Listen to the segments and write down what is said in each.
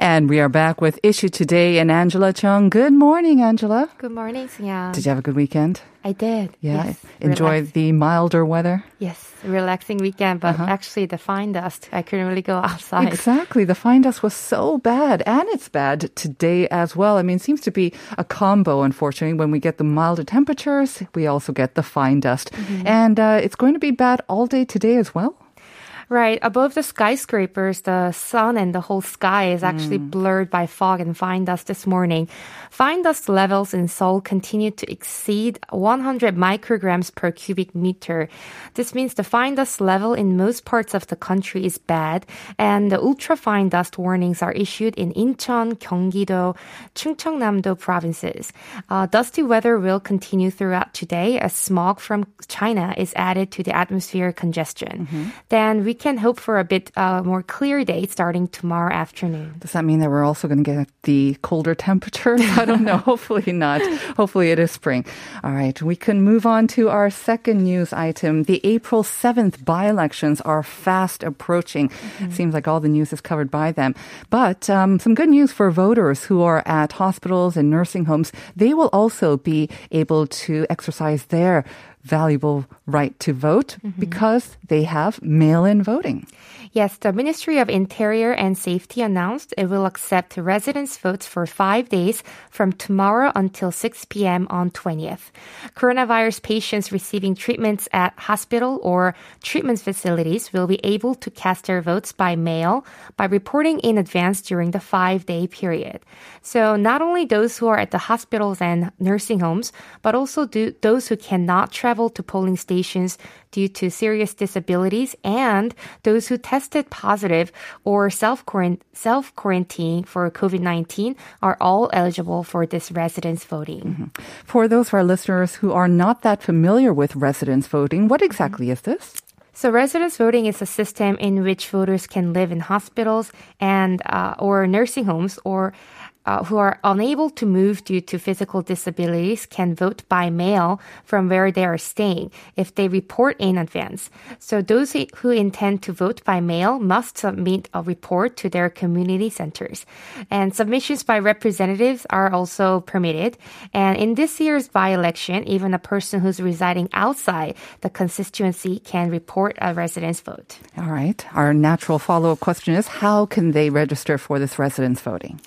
And we are back with Issue Today and Angela Chung. Good morning, Angela. Good morning, Sunyeon. Did you have a good weekend? I did. Yeah. Yes, enjoyed the milder weather? Yes. Relaxing weekend, but actually the fine dust. I couldn't really go outside. Exactly. The fine dust was so bad, and it's bad today as well. I mean, it seems to be a combo, unfortunately. When we get the milder temperatures, we also get the fine dust. Mm-hmm. And it's going to be bad all day today as well. Right. Above the skyscrapers, the sun and the whole sky is actually blurred by fog and fine dust this morning. Fine dust levels in Seoul continue to exceed 100 micrograms per cubic meter. This means the fine dust level in most parts of the country is bad, and the ultra-fine dust warnings are issued in Incheon, Gyeonggi-do, Chungcheongnam-do provinces. Dusty weather will continue throughout today as smog from China is added to the atmospheric congestion. Mm-hmm. Then we can hope for a bit more clear day starting tomorrow afternoon. Does that mean that we're also going to get the colder temperatures? I don't know. Hopefully not. Hopefully it is spring. All right. We can move on to our second news item. The April 7th by-elections are fast approaching. Mm-hmm. Seems like all the news is covered by them. But some good news for voters who are at hospitals and nursing homes. They will also be able to exercise their valuable right to vote because they have mail-in voting. Yes, the Ministry of Interior and Safety announced it will accept residents' votes for 5 days from tomorrow until 6 p.m. on 20th. Coronavirus patients receiving treatments at hospital or treatment facilities will be able to cast their votes by mail by reporting in advance during the 5-day period. So not only those who are at the hospitals and nursing homes, but also those who cannot travel to polling stations due to serious disabilities and those who tested positive or self-quarantine for COVID-19 are all eligible for this residence voting. Mm-hmm. For those of our listeners who are not that familiar with residence voting, what exactly is this? So residence voting is a system in which voters can live in hospitals and or nursing homes or who are unable to move due to physical disabilities can vote by mail from where they are staying if they report in advance. So those who intend to vote by mail must submit a report to their community centers. And submissions by representatives are also permitted. And in this year's by-election, even a person who's residing outside the constituency can report a residence vote. All right. Our natural follow-up question is, how can they register for this residence voting?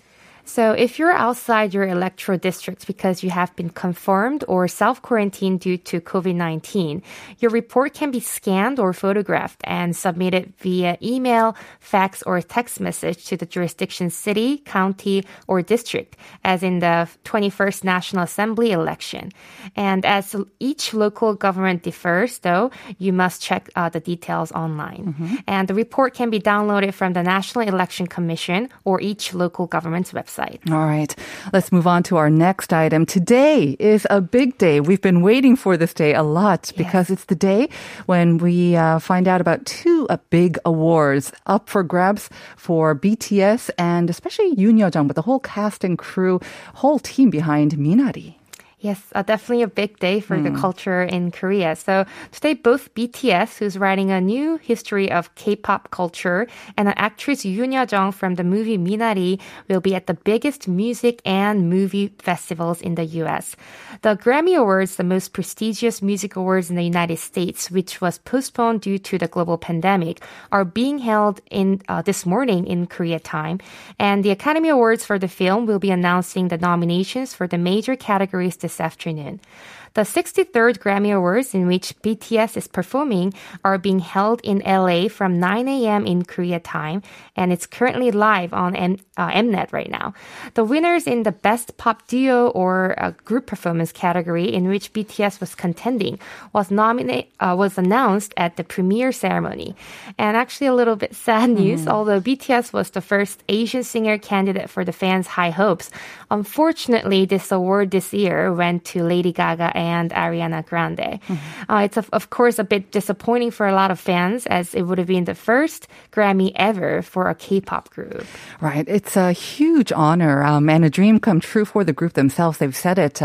So if you're outside your electoral district because you have been confirmed or self-quarantined due to COVID-19, your report can be scanned or photographed and submitted via email, fax, or text message to the jurisdiction city, county, or district, as in the 21st National Assembly election. And as each local government differs, though, you must check the details online. Mm-hmm. And the report can be downloaded from the National Election Commission or each local government's website. All right. Let's move on to our next item. Today is a big day. We've been waiting for this day a lot because it's the day when we find out about two big awards up for grabs for BTS and especially Youn Yuh-jung, but the whole cast and crew, whole team behind Minari. Yes, definitely a big day for the culture in Korea. So today, both BTS, who's writing a new history of K-pop culture, and actress Youn Yuh-jung from the movie Minari will be at the biggest music and movie festivals in the U.S. The Grammy Awards, the most prestigious music awards in the United States, which was postponed due to the global pandemic, are being held in this morning in Korea time. And the Academy Awards for the film will be announcing the nominations for the major categories this afternoon. The 63rd Grammy Awards, in which BTS is performing, are being held in LA from 9 a.m. in Korea time, and it's currently live on Mnet right now. The winners in the Best Pop Duo or Group Performance category, in which BTS was contending, was announced at the premiere ceremony. And actually a little bit sad news, although BTS was the first Asian singer candidate for the fans' high hopes, unfortunately, this award this year went to Lady Gaga and Ariana Grande. It's, of course, a bit disappointing for a lot of fans, as it would have been the first Grammy ever for a K-pop group. Right. It's a huge honor and a dream come true for the group themselves. They've said it,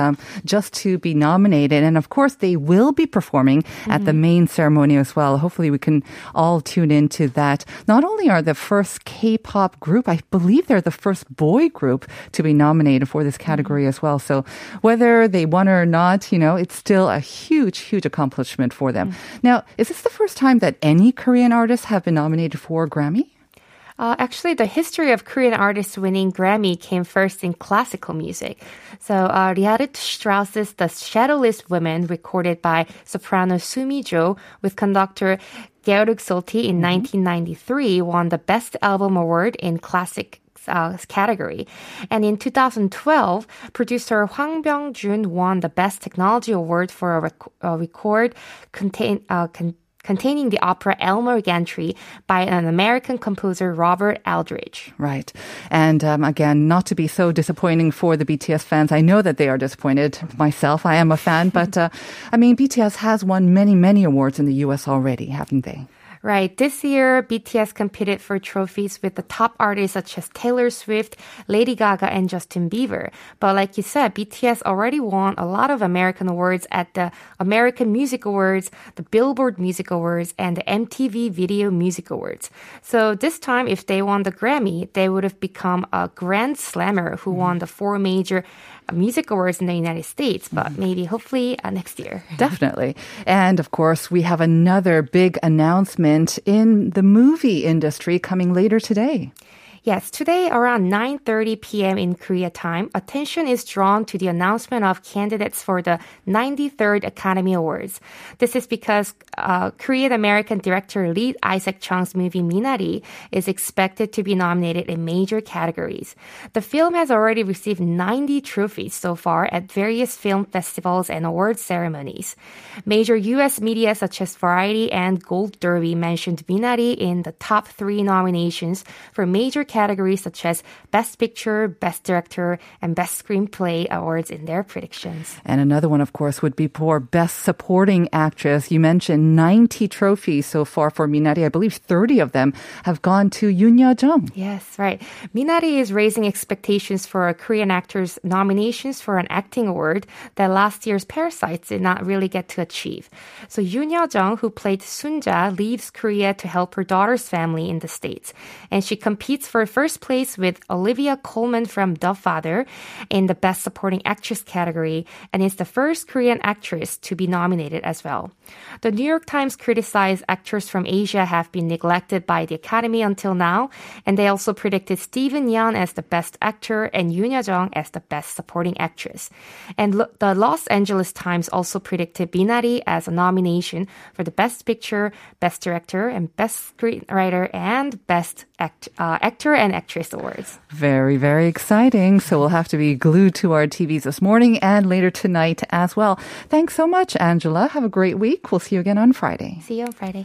just to be nominated. And, of course, they will be performing at the main ceremony as well. Hopefully we can all tune into that. Not only are the first K-pop group, I believe they're the first boy group to be nominated for this category as well. So whether they won or not, you know, it's still a huge, huge accomplishment for them. Now, is this the first time that any Korean artists have been nominated for a Grammy? Actually, the history of Korean artists winning Grammy came first in classical music. So Richard Strauss's The Shadowless Woman, recorded by soprano Sumi Jo with conductor Georg Solti in 1993, won the Best Album Award in Classic category. And in 2012, producer Hwang Byung-jun won the Best Technology Award for a record containing the opera Elmer Gantry by an American composer, Robert Aldrich. Right. And again, not to be so disappointing for the BTS fans. I know that they are disappointed. Myself, I am a fan. But I mean, BTS has won many, many awards in the U.S. already, haven't they? Right. This year, BTS competed for trophies with the top artists such as Taylor Swift, Lady Gaga, and Justin Bieber. But like you said, BTS already won a lot of American awards at the American Music Awards, the Billboard Music Awards, and the MTV Video Music Awards. So this time, if they won the Grammy, they would have become a Grand Slammer who won the four major music awards in the United States, but maybe hopefully next year. Definitely. And of course, we have another big announcement in the movie industry coming later today. Yes, today around 9:30 p.m. in Korea time, attention is drawn to the announcement of candidates for the 93rd Academy Awards. This is because Korean-American director Lee Isaac Chung's movie Minari is expected to be nominated in major categories. The film has already received 90 trophies so far at various film festivals and award ceremonies. Major U.S. media such as Variety and Gold Derby mentioned Minari in the top three nominations for major categories such as Best Picture, Best Director, and Best Screenplay awards in their predictions. And another one, of course, would be for Best Supporting Actress. You mentioned 90 trophies so far for Minari. I believe 30 of them have gone to Youn Yuh-jung. Yes, right. Minari is raising expectations for a Korean actor's nominations for an acting award that last year's Parasite did not really get to achieve. So Youn Yuh-jung, who played Sunja, leaves Korea to help her daughter's family in the States. And she competes for first place with Olivia Colman from The Father in the Best Supporting Actress category, and is the first Korean actress to be nominated as well. The New York Times criticized actors from Asia have been neglected by the Academy until now, and they also predicted Steven Yeun as the Best Actor and Youn Yuh-jung as the Best Supporting Actress. And the Los Angeles Times also predicted Minari as a nomination for the Best Picture, Best Director, and Best Screenwriter, and Best Actor and Actress Awards. Very, very exciting. So we'll have to be glued to our TVs this morning and later tonight as well. Thanks so much, Angela. Have a great week. We'll see you again on Friday. See you on Friday.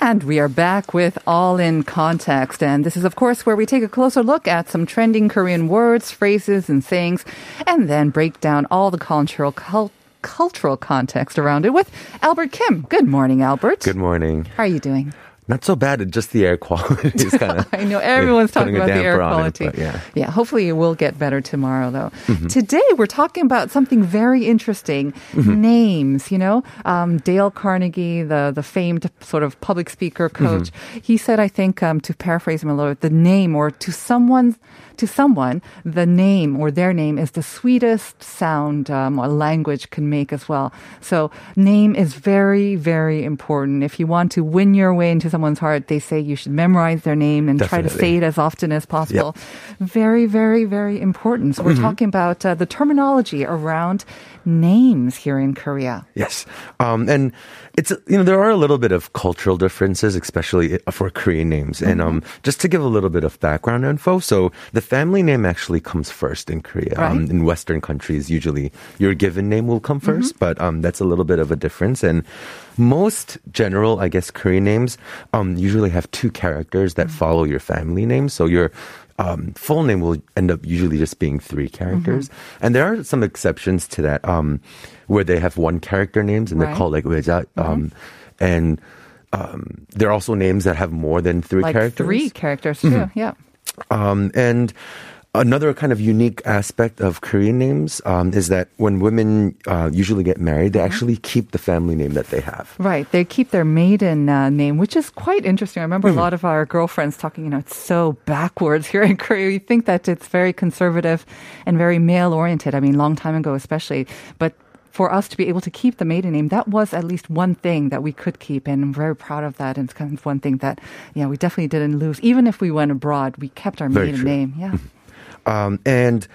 And we are back with All in Context. And this is, of course, where we take a closer look at some trending Korean words, phrases, and sayings, and then break down all the cultural context around it with Albert Kim. Good morning, Albert. Good morning. How are you doing? not so bad, just the air quality is kind of... I know, everyone's talking about the air quality. Yeah, hopefully it will get better tomorrow, though. Mm-hmm. Today, we're talking about something very interesting, mm-hmm. names, you know? Dale Carnegie, the famed sort of public speaker coach, mm-hmm. he said, I think, to paraphrase him a little bit, the name or to someone, the name or their name is the sweetest sound a language can make as well. So name is very, very important. If you want to win your way into someone's heart, they say you should memorize their name and definitely. Try to say it as often as possible. Yep. Very, very, very important. So we're mm-hmm. talking about the terminology around names here in Korea. Yes. And it's, you know, there are a little bit of cultural differences, especially for Korean names. Mm-hmm. And just to give a little bit of background info, so the family name actually comes first in Korea. Right. In Western countries, usually your given name will come first, mm-hmm. but that's a little bit of a difference. And most general, I guess, Korean names usually have two characters that mm-hmm. follow your family name. So your full name will end up usually just being three characters. Mm-hmm. And there are some exceptions to that where they have one character names and right. they're called like 외자. Mm-hmm. And there are also names that have more than three characters. Three characters, too, mm-hmm. yeah. And another kind of unique aspect of Korean names is that when women usually get married, they actually keep the family name that they have. Right. They keep their maiden name, which is quite interesting. I remember mm-hmm. a lot of our girlfriends talking, you know, it's so backwards here in Korea. You think that it's very conservative and very male-oriented. I mean, long time ago especially. But for us to be able to keep the maiden name, that was at least one thing that we could keep, and I'm very proud of that. And it's kind of one thing that, yeah, we definitely didn't lose. Even if we went abroad, we kept our maiden name. Yeah. And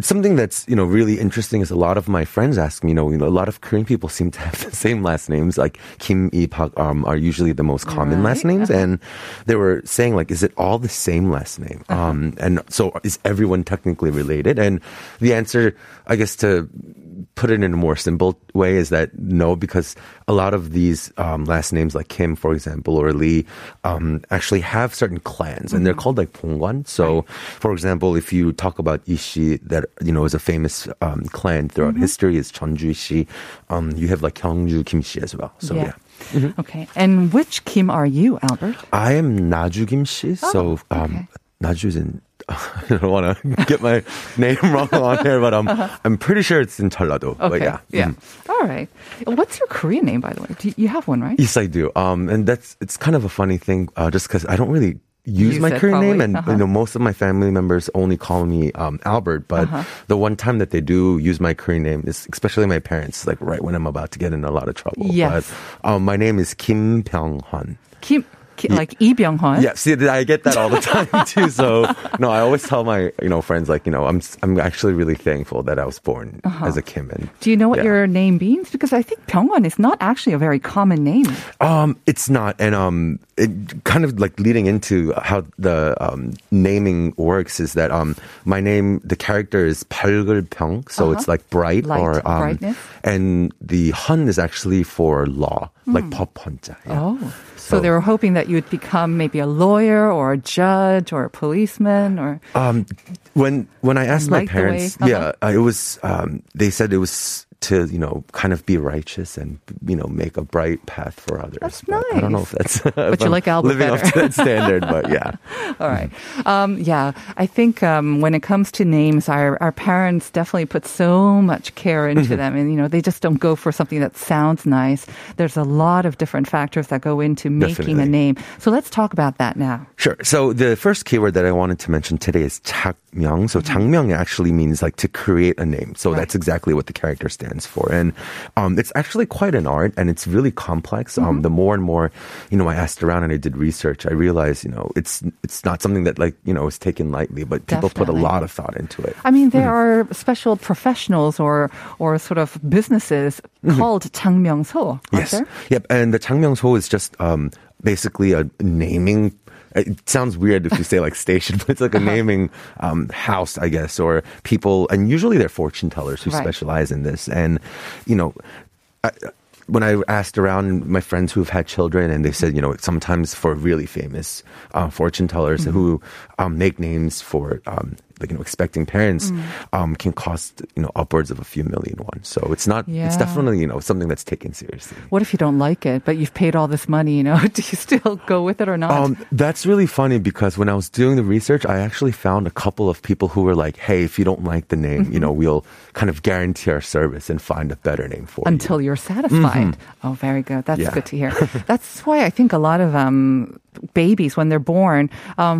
something that's, you know, really interesting is a lot of my friends ask me, you know, a lot of Korean people seem to have the same last names, like Kim, Lee, Park are usually the most common last names. Uh-huh. And they were saying, like, is it all the same last name? Uh-huh. And so is everyone technically related? And the answer, I guess, to put it in a more simple way is that no, because a lot of these last names like Kim, for example, or Lee actually have certain clans, mm-hmm. and they're called like Pyong-hwan. So, right. for example, if you talk about Ishi, that, you know, is a famous clan throughout mm-hmm. history, is Jeonju-shi. You have like Gyeongju Kimshi as well. So, yeah. Mm-hmm. Okay. And which Kim are you, Albert? I am Naju Kimshi. Oh, so, okay. Naju's in... I don't want to get my name wrong on here, but uh-huh. I'm pretty sure it's in Jeollado. Okay. But yeah. Mm. All right. What's your Korean name, by the way? You have one, right? Yes, I do. And it's kind of a funny thing, just because I don't really use my Korean name, and uh-huh. you know, most of my family members only call me Albert. But uh-huh. the one time that they do use my Korean name is, especially my parents, like right when I'm about to get in a lot of trouble. Yes. But my name is Kim Pyong-hwan. Kim. Like Lee Byung-hun. Yeah, see, I get that all the time too. So no, I always tell my friends, like, I'm actually really thankful that I was born uh-huh. as a Kim. And do you know what your name means? Because I think Byung-hun is not actually a very common name. It's not, and it kind of like leading into how the naming works is that my name, the character is 밝을 병, so uh-huh. it's like bright. Light, or brightness. And the hun is actually for law, like 법 헌자. Yeah. Oh. So they were hoping that you would become maybe a lawyer or a judge or a policeman or... when I asked my parents, it was, they said it was to, kind of be righteous and, make a bright path for others. That's nice. I don't know if that's... But you like Albert living better. Up to that standard, but yeah. All right. I think when it comes to names, our parents definitely put so much care into them. And, they just don't go for something that sounds nice. There's a lot of different factors that go into making a name. So let's talk about that now. Sure. So the first keyword that I wanted to mention today is 장명. So 장명 actually means like to create a name. So that's exactly what the character stands for. And it's actually quite an art, and it's really complex. The more and more, I asked around and I did research, I realized, it's not something that is taken lightly, but people put a lot of thought into it. I mean, there are special professionals or sort of businesses called Changmyeongso. Yes. There? Yep. And the Changmyeongso is just basically a naming. It sounds weird if you say like station, but it's like a naming house, I guess, or people, and usually they're fortune tellers who specialize in this. And, when I asked around my friends who've had children, and they said, sometimes for really famous fortune tellers who make names for like, you know, expecting parents can cost, you know, upwards of a few million won. So it's not, it's definitely, you know, something that's taken seriously. What if you don't like it, but you've paid all this money, you know, do you still go with it or not? That's really funny because when I was doing the research, I actually found a couple of people who were like, hey, if you don't like the name, you know, we'll kind of guarantee our service and find a better name for you. Until you're satisfied. Oh, very good. That's good to hear. That's why I think a lot of babies, when they're born,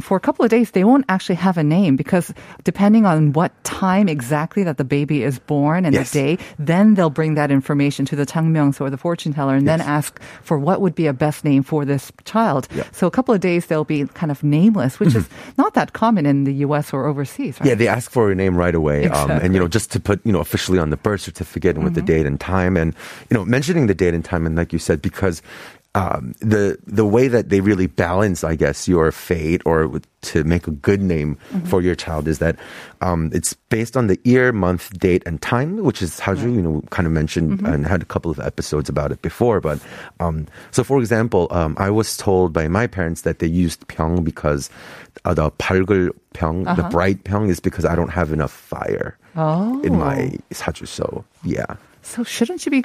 for a couple of days, they won't actually have a name because depending on what time exactly that the baby is born and the day, then they'll bring that information to the Changmyeongso or the fortune teller and then ask for what would be a best name for this child. Yep. So a couple of days, they'll be kind of nameless, which is not that common in the U.S. or overseas, right? Yeah, they ask for a name right away. Exactly. And, you know, just to put, you know, officially on the birth certificate and with the date and time and, you know, mentioning the date and time and like you said, because the way that they really balance, I guess, your fate or to make a good name for your child is that it's based on the year, month, date, and time, which is Saju, you know, kind of mentioned and had a couple of episodes about it before. But so, for example, I was told by my parents that they used Pyong because the 밝을 Pyong, the bright Pyong, is because I don't have enough fire in my Saju. So, yeah. So shouldn't you be...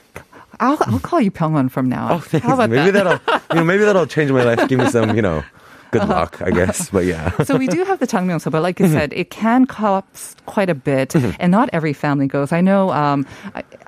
I'll call you Pyong-hwan from now on. Oh, thanks. How about maybe that'll change my life. Give me some, you know, good luck, I guess. But yeah. So we do have the Changmyeongso, but like you said, it can cost quite a bit, and not every family goes. I know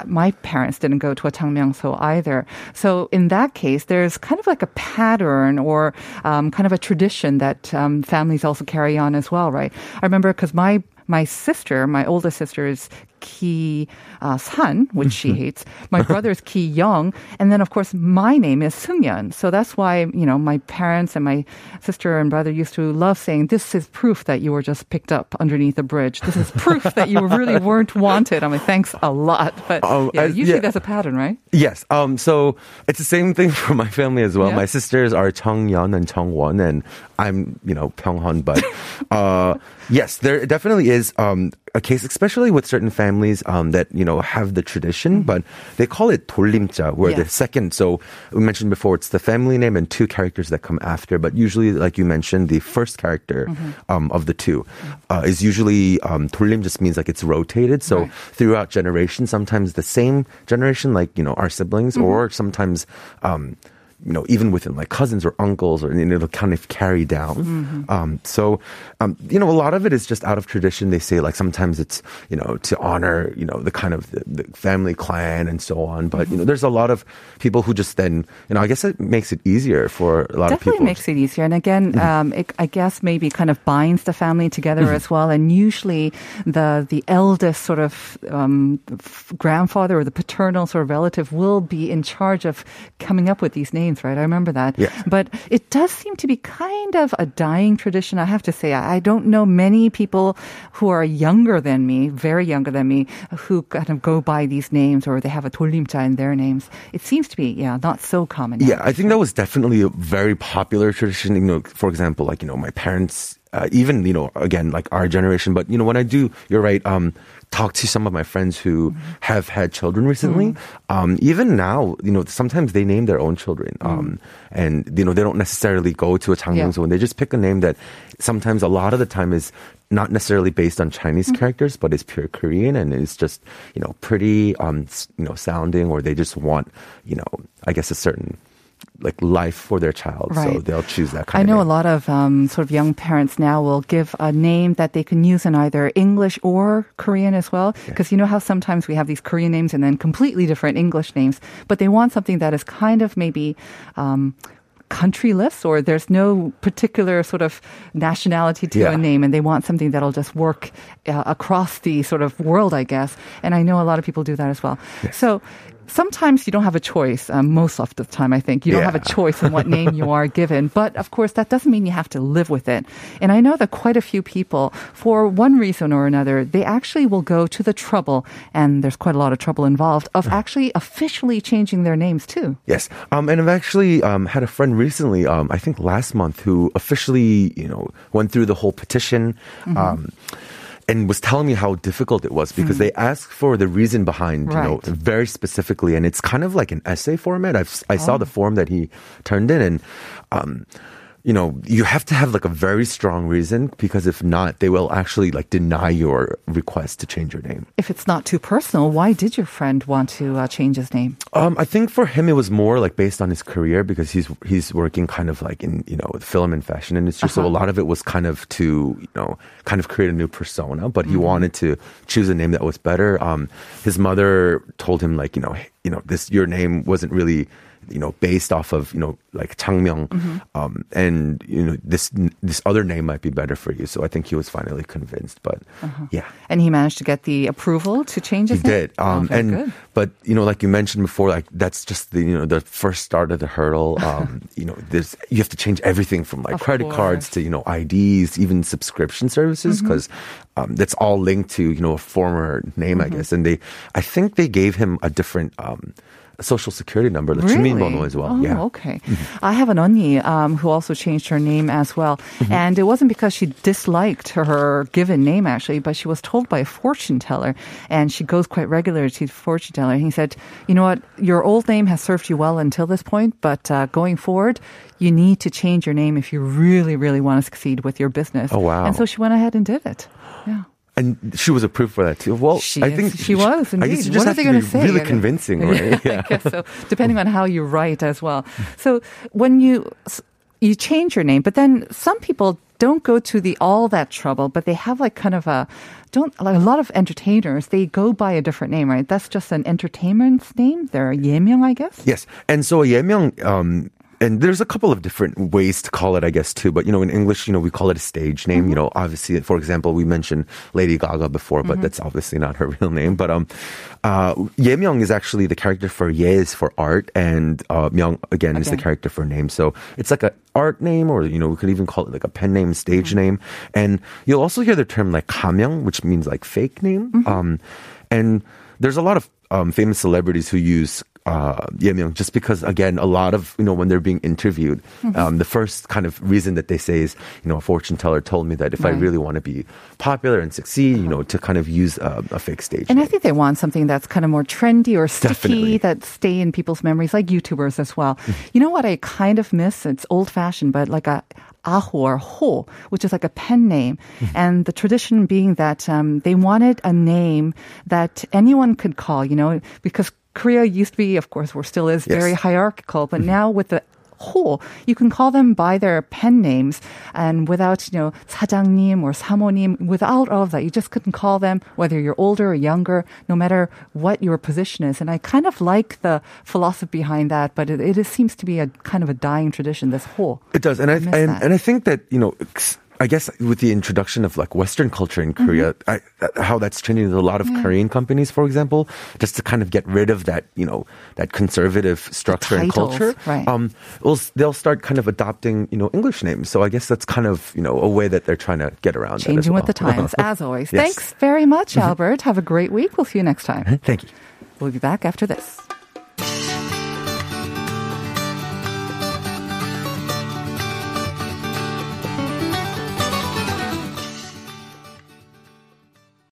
my parents didn't go to a Changmyeongso either. So in that case, there's kind of like a pattern or kind of a tradition that families also carry on as well, right? I remember because my sister, my oldest sister is Ki San, which she hates. My brother is Ki Young. And then, of course, my name is Seung Yeon. So that's why, you know, my parents and my sister and brother used to love saying, this is proof that you were just picked up underneath a bridge. This is proof that you really weren't wanted. I mean, thanks a lot. But usually that's a pattern, right? Yes. So it's the same thing for my family as well. Yeah. My sisters are Cheong Yeon and Cheong Won, and I'm, you know, Pyong-hwan. But yes, there definitely is a case, especially with certain families that, you know, have the tradition, but they call it Dorimja, where the second, so we mentioned before, it's the family name and two characters that come after, but usually, like you mentioned, the first character of the two is usually, Dorim just means like it's rotated, so throughout generations, sometimes the same generation, like, you know, our siblings, or sometimes... you know, even within like cousins or uncles, or, you know, it'll kind of carry down. So, you know, a lot of it is just out of tradition. They say like sometimes it's, you know, to honor, you know, the kind of the family clan and so on. But, you know, there's a lot of people who just then, you know, I guess it makes it easier for a lot of people. Definitely makes it easier. And again, it, I guess maybe kind of binds the family together as well. And usually the eldest sort of grandfather or the paternal sort of relative will be in charge of coming up with these names. Right? I remember that. Yeah. But it does seem to be kind of a dying tradition, I have to say. I don't know many people who are younger than me, very younger than me, who kind of go by these names or they have a Dorimja in their names. It seems to be, not so common. Yeah, I think that was definitely a very popular tradition. You know, for example, like, you know, my parents... even, you know, again, like our generation, but, you know, when I do, you're right, talk to some of my friends who have had children recently, even now, you know, sometimes they name their own children. And, you know, they don't necessarily go to a Changmyeongso and they just pick a name that sometimes a lot of the time is not necessarily based on Chinese characters, but it's pure Korean and it's just, you know, pretty, you know, sounding, or they just want, you know, I guess a certain... like life for their child. Right. So they'll choose that kind of name. I know a lot of sort of young parents now will give a name that they can use in either English or Korean as well. Because you know how sometimes we have these Korean names and then completely different English names, but they want something that is kind of maybe... countryless, or there's no particular sort of nationality to a name, and they want something that'll just work across the sort of world, I guess. And I know a lot of people do that as well. Yes. So sometimes you don't have a choice. Most of the time, I think, you don't have a choice in what name you are given. But of course, that doesn't mean you have to live with it. And I know that quite a few people, for one reason or another, they actually will go to the trouble, and there's quite a lot of trouble involved, of actually officially changing their names too. Yes. And I've actually had a friend recently, I think last month, who officially, you know, went through the whole petition and was telling me how difficult it was because they asked for the reason behind, you know, very specifically. And it's kind of like an essay format. I saw the form that he turned in, and you know, you have to have like a very strong reason, because if not, they will actually like deny your request to change your name. If it's not too personal, why did your friend want to change his name? I think for him, it was more like based on his career, because he's working kind of like in, you know, the film and fashion industry. Uh-huh. So a lot of it was kind of to, you know, kind of create a new persona, but he wanted to choose a name that was better. His mother told him like, you know, this, your name wasn't really, you know, based off of, you know, like Changmyeong, and, you know, this other name might be better for you. So I think he was finally convinced, but yeah. And he managed to get the approval to change his name? He did. But, you know, like you mentioned before, like that's just the, you know, the first start of the hurdle. You know, you have to change everything from like credit cards to, you know, IDs, even subscription services, because that's all linked to, you know, a former name, I guess. And I think they gave him a different, social security number, the 주민번호 as well. Oh, yeah. Okay. I have an 언니 who also changed her name as well. And it wasn't because she disliked her given name, actually, but she was told by a fortune teller, and she goes quite regularly to the fortune teller. And he said, you know what, your old name has served you well until this point, but going forward, you need to change your name if you really, really want to succeed with your business. Oh, wow. And so she went ahead and did it. Yeah. And she was approved for that too. Well, I think she was. Indeed. I guess you just what are they going to say? Really convincing, right? Yeah, I guess so. Depending on how you write as well. So when you change your name, but then some people don't go to all that trouble, but they have like kind of a lot of entertainers, they go by a different name, right? That's just an entertainment's name. They're Yemyeong, I guess. Yes, and so Yemyeong. And there's a couple of different ways to call it, I guess, too. But, you know, in English, you know, we call it a stage name. You know, obviously, for example, we mentioned Lady Gaga before, but that's obviously not her real name. But Yemyeong is actually the character for Ye is for art, and Myeong, again, is the character for name. So it's like an art name, or, you know, we could even call it like a pen name, stage name. And you'll also hear the term like Kamyung, which means like fake name. And there's a lot of famous celebrities who use Yemyeong, just because, again, a lot of, you know, when they're being interviewed, the first kind of reason that they say is, you know, a fortune teller told me that if I really want to be popular and succeed, you know, to kind of use a fake stage. And name. I think they want something that's kind of more trendy or sticky, that stay in people's memories, like YouTubers as well. You know what I kind of miss? It's old-fashioned, but like a Aho or Ho, which is like a pen name. And the tradition being that they wanted a name that anyone could call, you know, because Korea used to be, of course, or still is, very hierarchical, but now with the Ho, you can call them by their pen names, and without, you know, 사장님 or 사모님, without all of that, you just couldn't call them, whether you're older or younger, no matter what your position is. And I kind of like the philosophy behind that, but it seems to be a kind of a dying tradition, this Ho. It does, and I think that, you know, I guess with the introduction of like Western culture in Korea, how that's changing a lot of Korean companies, for example, just to kind of get rid of that, you know, that conservative structure and culture, they'll start kind of adopting, you know, English names. So I guess that's kind of, you know, a way that they're trying to get around changing that as well. With the times, as always. Yes. Thanks very much, Albert. Have a great week. We'll see you next time. Thank you. We'll be back after this.